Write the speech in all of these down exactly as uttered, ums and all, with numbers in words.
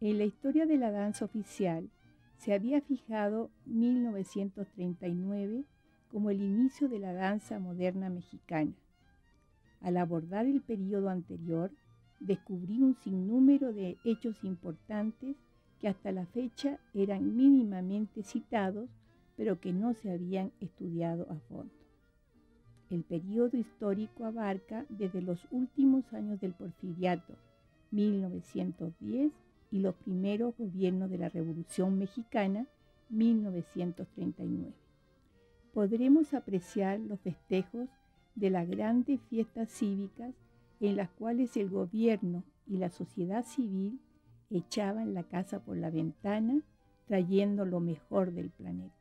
En la historia de la danza oficial se había fijado mil novecientos treinta y nueve como el inicio de la danza moderna mexicana. Al abordar el periodo anterior, descubrí un sinnúmero de hechos importantes que hasta la fecha eran mínimamente citados, pero que no se habían estudiado a fondo. El periodo histórico abarca desde los últimos años del Porfiriato, mil novecientos diez, y los primeros gobiernos de la Revolución Mexicana, mil novecientos treinta y nueve. Podremos apreciar los festejos de las grandes fiestas cívicas en las cuales el gobierno y la sociedad civil echaban la casa por la ventana, trayendo lo mejor del planeta.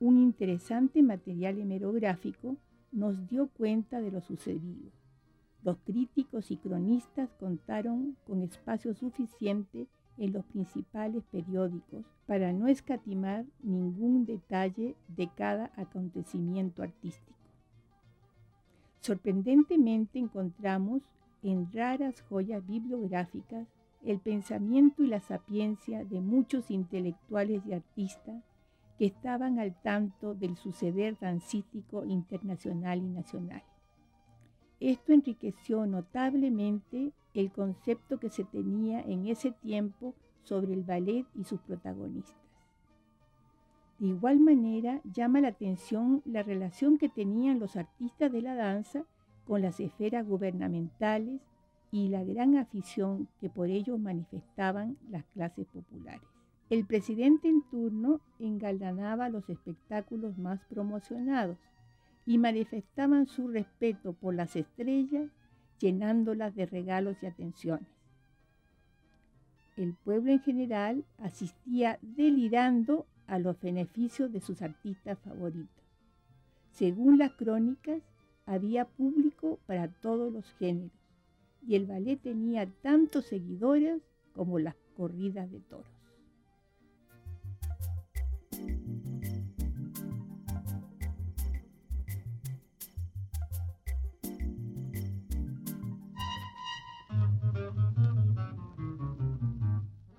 Un interesante material hemerográfico nos dio cuenta de lo sucedido. Los críticos y cronistas contaron con espacio suficiente en los principales periódicos para no escatimar ningún detalle de cada acontecimiento artístico. Sorprendentemente encontramos en raras joyas bibliográficas el pensamiento y la sapiencia de muchos intelectuales y artistas que estaban al tanto del suceder dancístico internacional y nacional. Esto enriqueció notablemente el concepto que se tenía en ese tiempo sobre el ballet y sus protagonistas. De igual manera, llama la atención la relación que tenían los artistas de la danza con las esferas gubernamentales y la gran afición que por ellos manifestaban las clases populares. El presidente en turno engalanaba los espectáculos más promocionados y manifestaban su respeto por las estrellas, llenándolas de regalos y atenciones. El pueblo en general asistía delirando a los beneficios de sus artistas favoritos. Según las crónicas, había público para todos los géneros, y el ballet tenía tantos seguidores como las corridas de toros.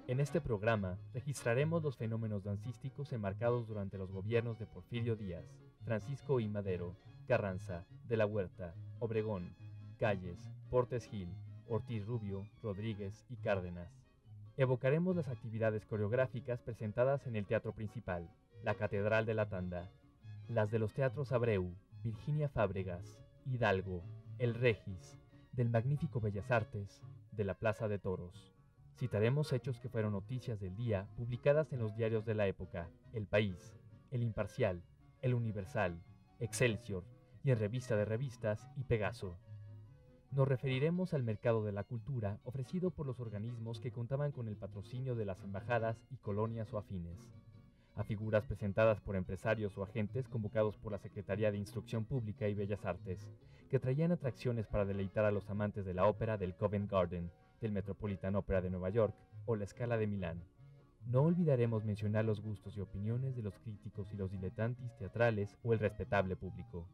En este programa registraremos los fenómenos dancísticos enmarcados durante los gobiernos de Porfirio Díaz, Francisco I. Madero, Carranza, De la Huerta, Obregón, Calles, Portes Gil, Ortiz Rubio, Rodríguez y Cárdenas. Evocaremos las actividades coreográficas presentadas en el Teatro Principal, la Catedral de la Tanda, las de los Teatros Abreu, Virginia Fábregas, Hidalgo, El Regis, del magnífico Bellas Artes, de la Plaza de Toros. Citaremos hechos que fueron noticias del día publicadas en los diarios de la época, El País, El Imparcial, El Universal, Excelsior y en Revista de Revistas y Pegaso. Nos referiremos al mercado de la cultura ofrecido por los organismos que contaban con el patrocinio de las embajadas y colonias o afines, a figuras presentadas por empresarios o agentes convocados por la Secretaría de Instrucción Pública y Bellas Artes, que traían atracciones para deleitar a los amantes de la ópera del Covent Garden, del Metropolitan Opera de Nueva York o la Escala de Milán. No olvidaremos mencionar los gustos y opiniones de los críticos y los diletantes teatrales o el respetable público.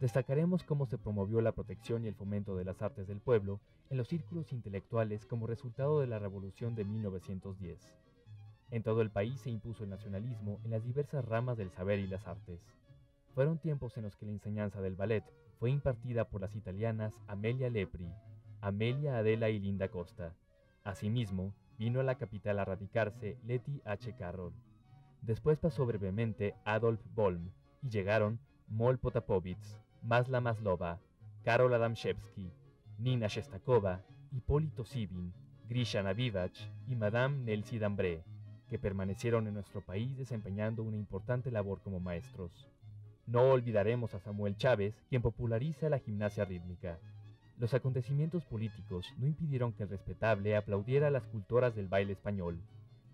Destacaremos cómo se promovió la protección y el fomento de las artes del pueblo en los círculos intelectuales como resultado de la Revolución de mil novecientos diez. En todo el país se impuso el nacionalismo en las diversas ramas del saber y las artes. Fueron tiempos en los que la enseñanza del ballet fue impartida por las italianas Amelia Lepri, Amelia Adela y Linda Costa. Asimismo, vino a la capital a radicarse Leti H. Carroll. Después pasó brevemente Adolf Volm y llegaron Moll Potapovits, Masla Maslova, Karol Adamszewski, Nina Shestakova, Hipólito Sibin, Grisha Navivach y Madame Nelsie Dambré, que permanecieron en nuestro país desempeñando una importante labor como maestros. No olvidaremos a Samuel Chávez, quien populariza la gimnasia rítmica. Los acontecimientos políticos no impidieron que el respetable aplaudiera a las cultoras del baile español,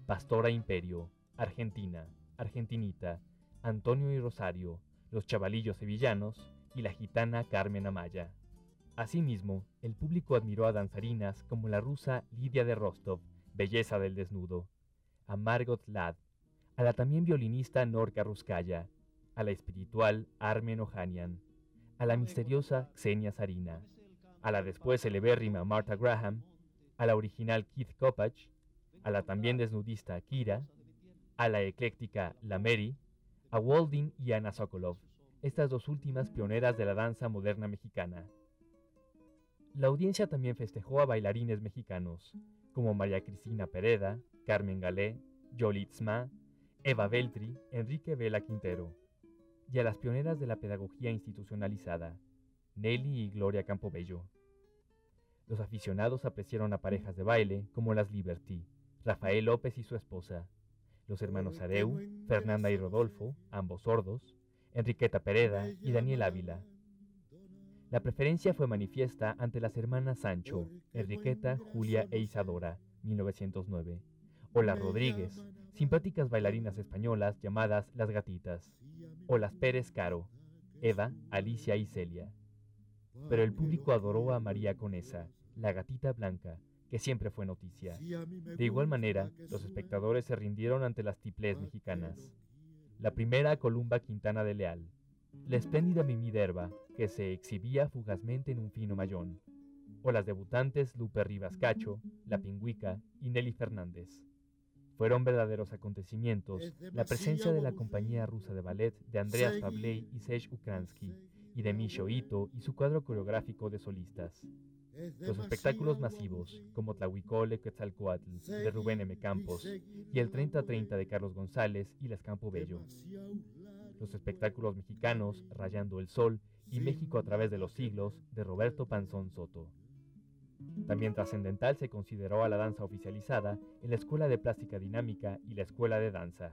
Pastora Imperio, Argentina, Argentinita, Antonio y Rosario, los chavalillos sevillanos y la gitana Carmen Amaya. Asimismo, el público admiró a danzarinas como la rusa Lidia de Rostov, belleza del desnudo, a Margot Ladd, a la también violinista Norka Ruskaya, a la espiritual Armen Ohanian, a la misteriosa Xenia Sarina, a la después celebérrima Martha Graham, a la original Keith Kopach, a la también desnudista Kira, a la ecléctica La Mary, a Walding y a Ana Sokolov, estas dos últimas pioneras de la danza moderna mexicana. La audiencia también festejó a bailarines mexicanos, como María Cristina Pereda, Carmen Galé, Yolitzma, Eva Beltri, Enrique Vela Quintero, y a las pioneras de la pedagogía institucionalizada, Nelly y Gloria Campobello. Los aficionados apreciaron a parejas de baile como las Liberty, Rafael López y su esposa, los hermanos Areu, Fernanda y Rodolfo, ambos sordos, Enriqueta Pereda y Daniel Ávila. La preferencia fue manifiesta ante las hermanas Sancho, Enriqueta, Julia e Isadora, mil novecientos nueve, o las Rodríguez, simpáticas bailarinas españolas llamadas Las Gatitas, o las Pérez Caro, Eva, Alicia y Celia. Pero el público adoró a María Conesa, la gatita blanca, que siempre fue noticia. De igual manera, los espectadores se rindieron ante las tiplés mexicanas. La primera, Columba Quintana de Leal, la espléndida Mimi Derba, que se exhibía fugazmente en un fino mayón, o las debutantes Lupe Rivas Cacho, la Pingüica y Nelly Fernández. Fueron verdaderos acontecimientos la presencia de la compañía rusa de ballet de Andreas Pavley y Serge Ukransky, y de Michio Ito y su cuadro coreográfico de solistas. Los espectáculos masivos, como Tlahuicole Quetzalcóatl, de Rubén M. Campos, y el treinta treinta de Carlos González y las Campobello. Los espectáculos mexicanos, Rayando el Sol, y México a través de los siglos, de Roberto Panzón Soto. También trascendental se consideró a la danza oficializada en la Escuela de Plástica Dinámica y la Escuela de Danza.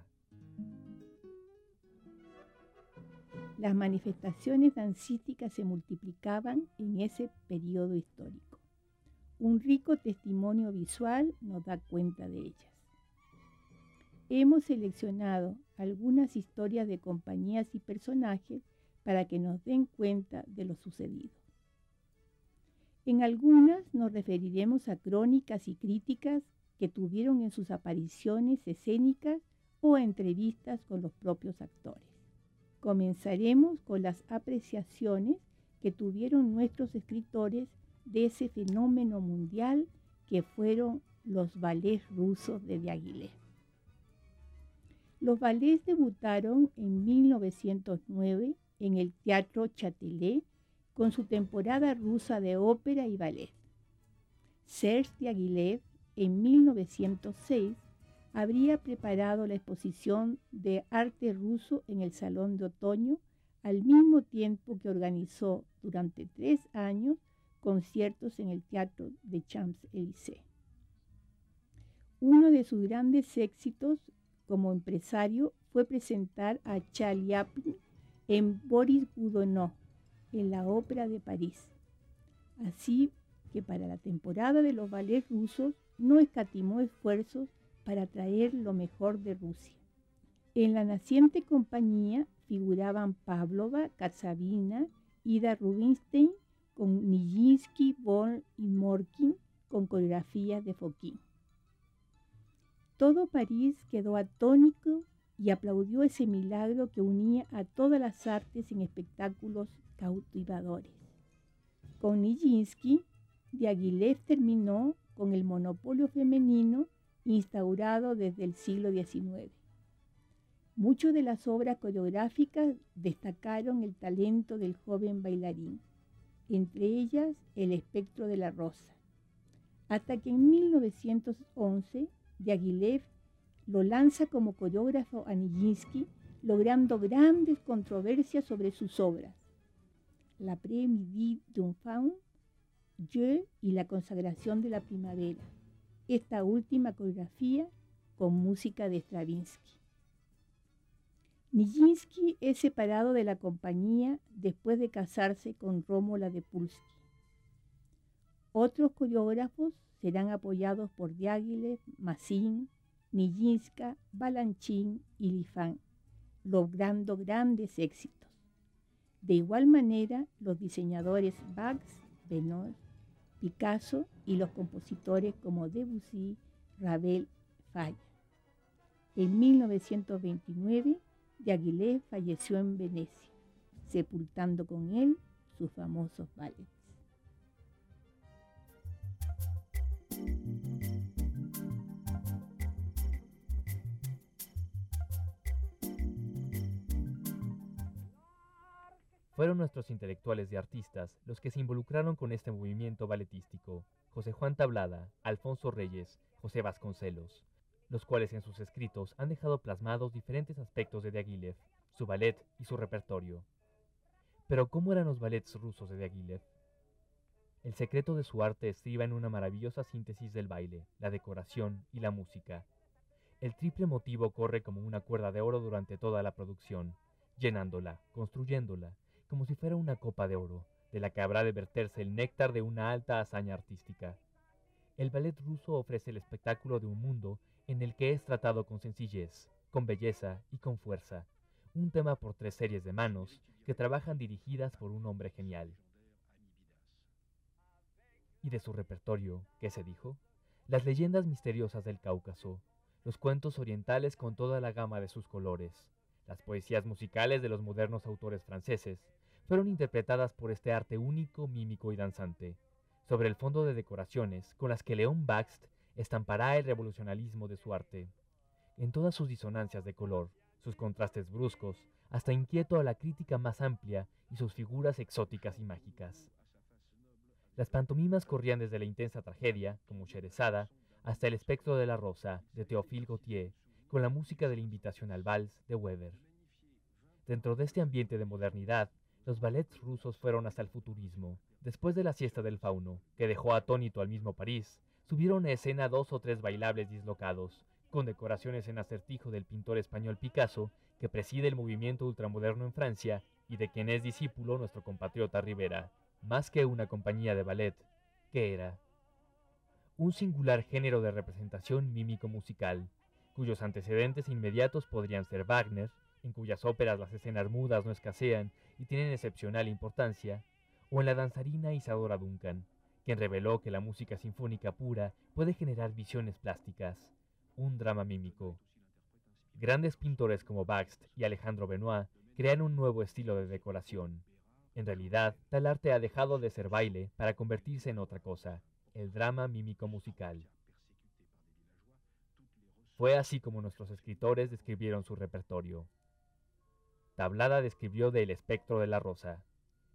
Las manifestaciones dancísticas se multiplicaban en ese periodo histórico. Un rico testimonio visual nos da cuenta de ellas. Hemos seleccionado algunas historias de compañías y personajes para que nos den cuenta de lo sucedido. En algunas nos referiremos a crónicas y críticas que tuvieron en sus apariciones escénicas o entrevistas con los propios actores. Comenzaremos con las apreciaciones que tuvieron nuestros escritores de ese fenómeno mundial que fueron los ballets rusos de Diaghilev. Los ballets debutaron en mil novecientos nueve en el Teatro Châtelet con su temporada rusa de ópera y ballet. Serge Diaghilev en mil novecientos seis habría preparado la exposición de arte ruso en el Salón de Otoño, al mismo tiempo que organizó durante tres años conciertos en el Teatro de Champs-Élysées. Uno de sus grandes éxitos como empresario fue presentar a Chaliapin en Boris Godunov, en la Ópera de París. Así que para la temporada de los ballets rusos no escatimó esfuerzos para traer lo mejor de Rusia. En la naciente compañía figuraban Pavlova, Katsavina, Ida Rubinstein, con Nijinsky, Volm y Morkin, con coreografías de Fokine. Todo París quedó atónito y aplaudió ese milagro que unía a todas las artes en espectáculos cautivadores. Con Nijinsky, Diaghilev terminó con el monopolio femenino instaurado desde el siglo diecinueve. Muchas de las obras coreográficas destacaron el talento del joven bailarín, entre ellas El espectro de la rosa, hasta que en mil novecientos once Diaghilev lo lanza como coreógrafo a Nijinsky, logrando grandes controversias sobre sus obras, La Pré-Midi d'un Faun, Dieu y La consagración de la primavera. Esta última coreografía con música de Stravinsky. Nijinsky es separado de la compañía después de casarse con Rómula de Pulski. Otros coreógrafos serán apoyados por Diaghilev, Massin, Nijinska, Balanchine y Lifan, logrando grandes éxitos. De igual manera, los diseñadores Bax, Benoist, Picasso y los compositores como Debussy, Ravel, Falla. En mil novecientos veintinueve, Diaghilev falleció en Venecia, sepultando con él sus famosos ballets. Fueron nuestros intelectuales y artistas los que se involucraron con este movimiento balletístico: José Juan Tablada, Alfonso Reyes, José Vasconcelos, los cuales en sus escritos han dejado plasmados diferentes aspectos de Diaghilev, su ballet y su repertorio. Pero ¿cómo eran los ballets rusos de Diaghilev? El secreto de su arte estriba en una maravillosa síntesis del baile, la decoración y la música. El triple motivo corre como una cuerda de oro durante toda la producción, llenándola, construyéndola, como si fuera una copa de oro, de la que habrá de verterse el néctar de una alta hazaña artística. El ballet ruso ofrece el espectáculo de un mundo en el que es tratado con sencillez, con belleza y con fuerza, un tema por tres series de manos que trabajan dirigidas por un hombre genial. Y de su repertorio, ¿qué se dijo? Las leyendas misteriosas del Cáucaso, los cuentos orientales con toda la gama de sus colores, las poesías musicales de los modernos autores franceses, fueron interpretadas por este arte único, mímico y danzante, sobre el fondo de decoraciones con las que León Bakst estampará el revolucionalismo de su arte. En todas sus disonancias de color, sus contrastes bruscos, hasta inquieto a la crítica más amplia y sus figuras exóticas y mágicas. Las pantomimas corrían desde la intensa tragedia, como Sherezada, hasta el espectro de la rosa, de Théophile Gautier, con la música de la invitación al vals, de Weber. Dentro de este ambiente de modernidad, los ballets rusos fueron hasta el futurismo. Después de la siesta del fauno, que dejó atónito al mismo París, subieron a escena dos o tres bailables dislocados, con decoraciones en acertijo del pintor español Picasso, que preside el movimiento ultramoderno en Francia y de quien es discípulo nuestro compatriota Rivera. Más que una compañía de ballet, ¿qué era? Un singular género de representación mímico-musical, cuyos antecedentes inmediatos podrían ser Wagner, en cuyas óperas las escenas mudas no escasean y tienen excepcional importancia, o en la danzarina Isadora Duncan, quien reveló que la música sinfónica pura puede generar visiones plásticas, un drama mímico. Grandes pintores como Bakst y Alejandro Benois crean un nuevo estilo de decoración. En realidad, tal arte ha dejado de ser baile para convertirse en otra cosa, el drama mímico-musical. Fue así como nuestros escritores describieron su repertorio. Tablada describió de El espectro de la rosa.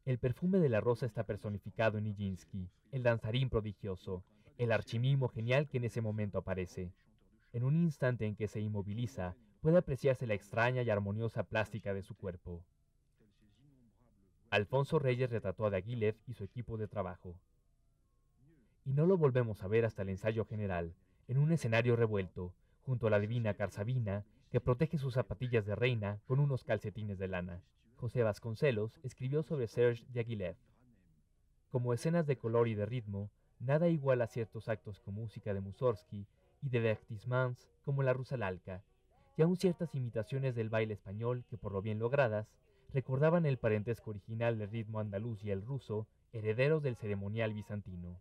El perfume de la rosa está personificado en Nijinsky, el danzarín prodigioso, el archimimo genial que en ese momento aparece. En un instante en que se inmoviliza, puede apreciarse la extraña y armoniosa plástica de su cuerpo. Alfonso Reyes retrató a Diaghilev y su equipo de trabajo. Y no lo volvemos a ver hasta el ensayo general, en un escenario revuelto, junto a la divina Karsavina, que protege sus zapatillas de reina con unos calcetines de lana. José Vasconcelos escribió sobre Serge Diaghilev. Como escenas de color y de ritmo, nada igual a ciertos actos con música de Mussorgsky y de divertissements como la Rusalalka, y aún ciertas imitaciones del baile español que, por lo bien logradas, recordaban el parentesco original del ritmo andaluz y el ruso, herederos del ceremonial bizantino.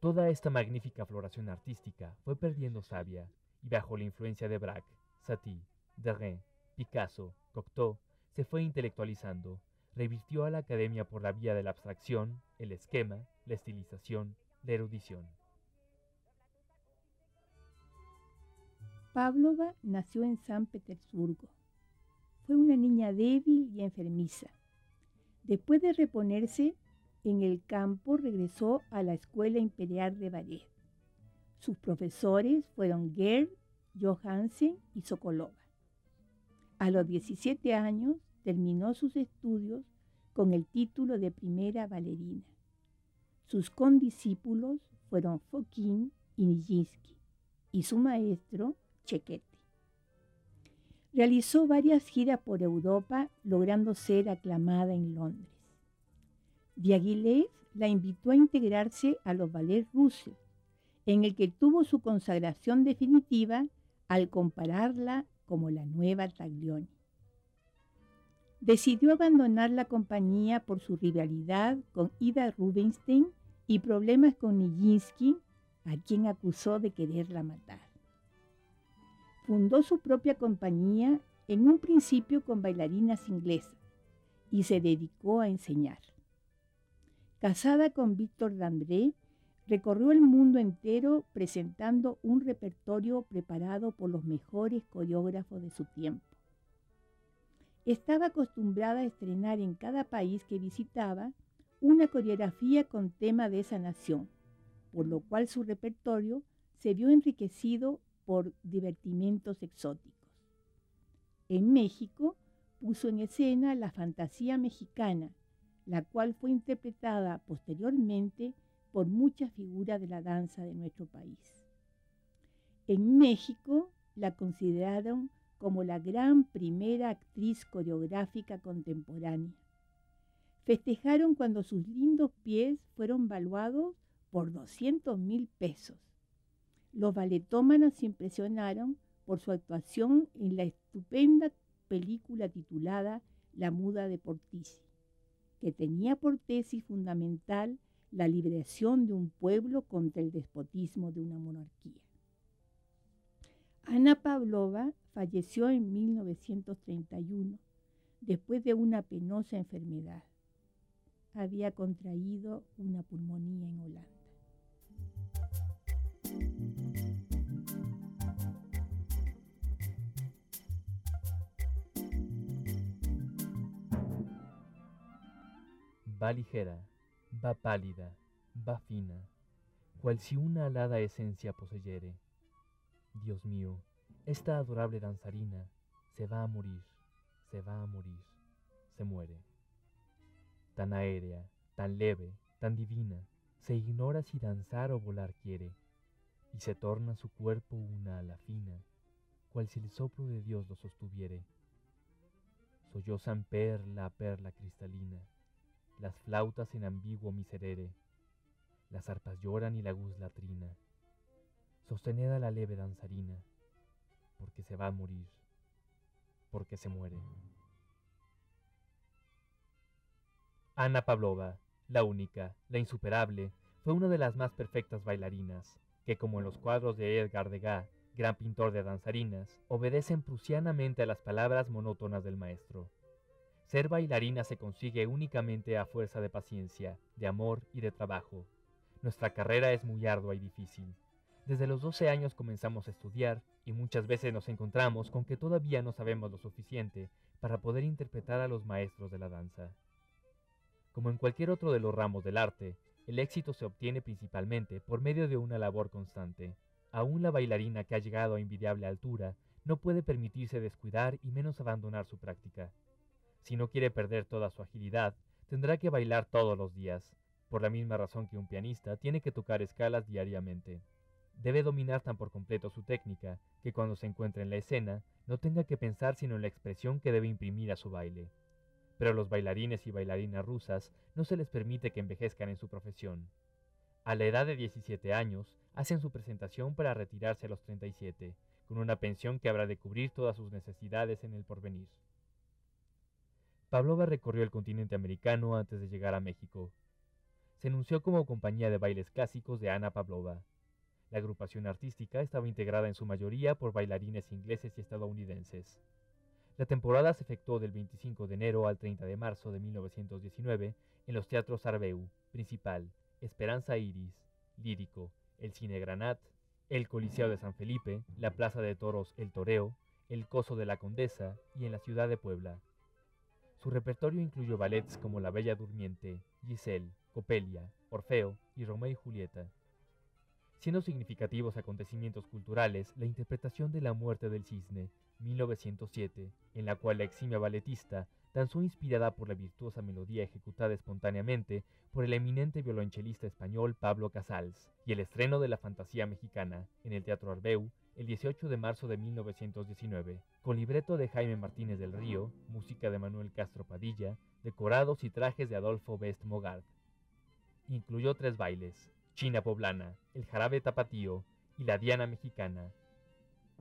Toda esta magnífica floración artística fue perdiendo savia, y bajo la influencia de Braque, Satie, Derain, Picasso, Cocteau, se fue intelectualizando, revirtió a la academia por la vía de la abstracción, el esquema, la estilización, la erudición. Pávlova nació en San Petersburgo. Fue una niña débil y enfermiza. Después de reponerse, en el campo regresó a la Escuela Imperial de Ballet. Sus profesores fueron Gerd, Johansen y Sokolova. A los diecisiete años terminó sus estudios con el título de primera bailarina. Sus condiscípulos fueron Fokin y Nijinsky y su maestro Chequete. Realizó varias giras por Europa, logrando ser aclamada en Londres. Diaghilev la invitó a integrarse a los ballets rusos, en el que tuvo su consagración definitiva al compararla como la nueva Taglioni. Decidió abandonar la compañía por su rivalidad con Ida Rubinstein y problemas con Nijinsky, a quien acusó de quererla matar. Fundó su propia compañía, en un principio con bailarinas inglesas, y se dedicó a enseñar. Casada con Víctor Dandré, recorrió el mundo entero presentando un repertorio preparado por los mejores coreógrafos de su tiempo. Estaba acostumbrada a estrenar en cada país que visitaba una coreografía con tema de esa nación, por lo cual su repertorio se vio enriquecido por divertimentos exóticos. En México puso en escena la fantasía mexicana, la cual fue interpretada posteriormente por muchas figuras de la danza de nuestro país. En México la consideraron como la gran primera actriz coreográfica contemporánea. Festejaron cuando sus lindos pies fueron valuados por doscientos mil pesos. Los baletómanos se impresionaron por su actuación en la estupenda película titulada La Muda de Portici, que tenía por tesis fundamental la liberación de un pueblo contra el despotismo de una monarquía. Ana Pavlova falleció en mil novecientos treinta y uno, después de una penosa enfermedad. Había contraído una pulmonía en Holanda. Va ligera, va pálida, va fina, cual si una alada esencia poseyere. Dios mío, esta adorable danzarina se va a morir, se va a morir, se muere. Tan aérea, tan leve, tan divina, se ignora si danzar o volar quiere, y se torna su cuerpo una ala fina, cual si el soplo de Dios lo sostuviere. Sollozan perla a perla cristalina, las flautas en ambiguo miserere, las arpas lloran y la guzla trina. Sostened a la leve danzarina, porque se va a morir, porque se muere. Ana Pavlova, la única, la insuperable, fue una de las más perfectas bailarinas, que como en los cuadros de Edgar Degas, gran pintor de danzarinas, obedecen prusianamente a las palabras monótonas del maestro. Ser bailarina se consigue únicamente a fuerza de paciencia, de amor y de trabajo. Nuestra carrera es muy ardua y difícil. Desde los doce años comenzamos a estudiar y muchas veces nos encontramos con que todavía no sabemos lo suficiente para poder interpretar a los maestros de la danza. Como en cualquier otro de los ramos del arte, el éxito se obtiene principalmente por medio de una labor constante. Aún la bailarina que ha llegado a envidiable altura no puede permitirse descuidar y menos abandonar su práctica. Si no quiere perder toda su agilidad, tendrá que bailar todos los días, por la misma razón que un pianista tiene que tocar escalas diariamente. Debe dominar tan por completo su técnica, que cuando se encuentre en la escena, no tenga que pensar sino en la expresión que debe imprimir a su baile. Pero a los bailarines y bailarinas rusas no se les permite que envejezcan en su profesión. A la edad de diecisiete años, hacen su presentación para retirarse a los treinta y siete, con una pensión que habrá de cubrir todas sus necesidades en el porvenir. Pavlova recorrió el continente americano antes de llegar a México. Se enunció como compañía de bailes clásicos de Ana Pavlova. La agrupación artística estaba integrada en su mayoría por bailarines ingleses y estadounidenses. La temporada se efectuó del veinticinco de enero al treinta de marzo de mil novecientos diecinueve en los teatros Abreu, Principal, Esperanza Iris, Lírico, el Cine Granat, el Coliseo de San Felipe, la Plaza de Toros El Toreo, el Coso de la Condesa y en la ciudad de Puebla. Su repertorio incluyó ballets como La Bella Durmiente, Giselle, Coppelia, Orfeo y Romeo y Julieta. Siendo significativos acontecimientos culturales la interpretación de La Muerte del Cisne, mil novecientos siete, en la cual la eximia balletista danzó inspirada por la virtuosa melodía ejecutada espontáneamente por el eminente violonchelista español Pablo Casals, y el estreno de La Fantasía Mexicana, en el Teatro Abreu, el dieciocho de marzo de mil novecientos diecinueve, con libreto de Jaime Martínez del Río, música de Manuel Castro Padilla, decorados y trajes de Adolfo Best Mogart. Incluyó tres bailes: China poblana, el jarabe tapatío y la diana mexicana.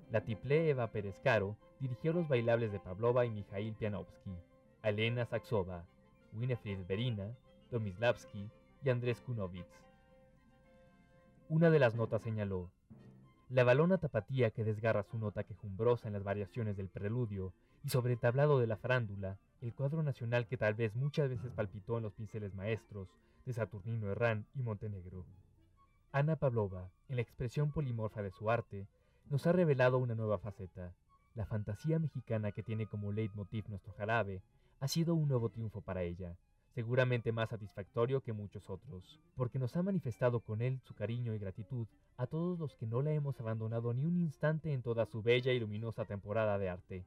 La tiple Eva Pérez Caro dirigió los bailables de Pavlova y Mijail Pianovsky, Alena Saxova, Winifred Berina, Domislavsky y Andrés Kunovitz. Una de las notas señaló: la valona tapatía que desgarra su nota quejumbrosa en las variaciones del preludio y sobre el tablado de la farándula, el cuadro nacional que tal vez muchas veces palpitó en los pinceles maestros de Saturnino Herrán y Montenegro. Ana Pavlova, en la expresión polimorfa de su arte, nos ha revelado una nueva faceta, La fantasía mexicana que tiene como leitmotiv nuestro jarabe ha sido un nuevo triunfo para ella, seguramente más satisfactorio que muchos otros, porque nos ha manifestado con él su cariño y gratitud a todos los que no la hemos abandonado ni un instante en toda su bella y luminosa temporada de arte.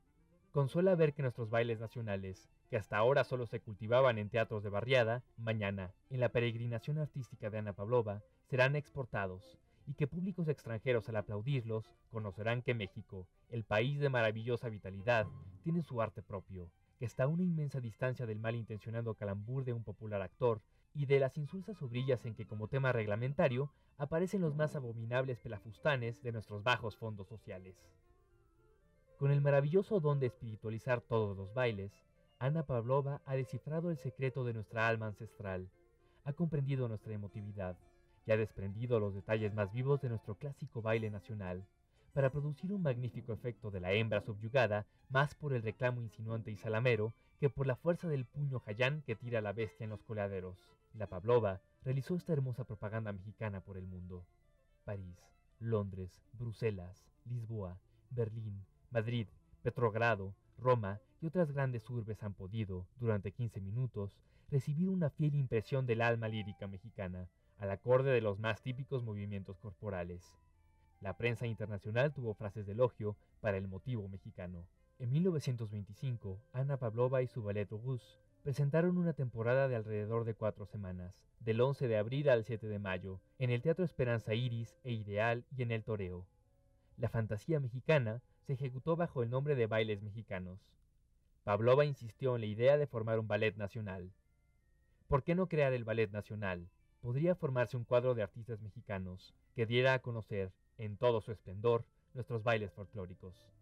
Consuela ver que nuestros bailes nacionales, que hasta ahora solo se cultivaban en teatros de barriada, mañana, en la peregrinación artística de Ana Pavlova, serán exportados, y que públicos extranjeros al aplaudirlos conocerán que México, el país de maravillosa vitalidad, tiene su arte propio, que está a una inmensa distancia del malintencionado calambur de un popular actor y de las insulsas obrillas en que como tema reglamentario aparecen los más abominables pelafustanes de nuestros bajos fondos sociales. Con el maravilloso don de espiritualizar todos los bailes, Ana Pavlova ha descifrado el secreto de nuestra alma ancestral, ha comprendido nuestra emotividad y ha desprendido los detalles más vivos de nuestro clásico baile nacional, para producir un magnífico efecto de la hembra subyugada más por el reclamo insinuante y salamero que por la fuerza del puño jayán que tira la bestia en los coleaderos. La Pavlova realizó esta hermosa propaganda mexicana por el mundo. París, Londres, Bruselas, Lisboa, Berlín, Madrid, Petrogrado, Roma y otras grandes urbes han podido, durante quince minutos, recibir una fiel impresión del alma lírica mexicana, al acorde de los más típicos movimientos corporales. La prensa internacional tuvo frases de elogio para el motivo mexicano. En mil novecientos veinticinco, Ana Pavlova y su Ballet Russe presentaron una temporada de alrededor de cuatro semanas, del once de abril al siete de mayo, en el Teatro Esperanza Iris e Ideal y en el Toreo. La fantasía mexicana se ejecutó bajo el nombre de Bailes Mexicanos. Pavlova insistió en la idea de formar un ballet nacional. ¿Por qué no crear el ballet nacional? Podría formarse un cuadro de artistas mexicanos que diera a conocer, en todo su esplendor, nuestros bailes folclóricos.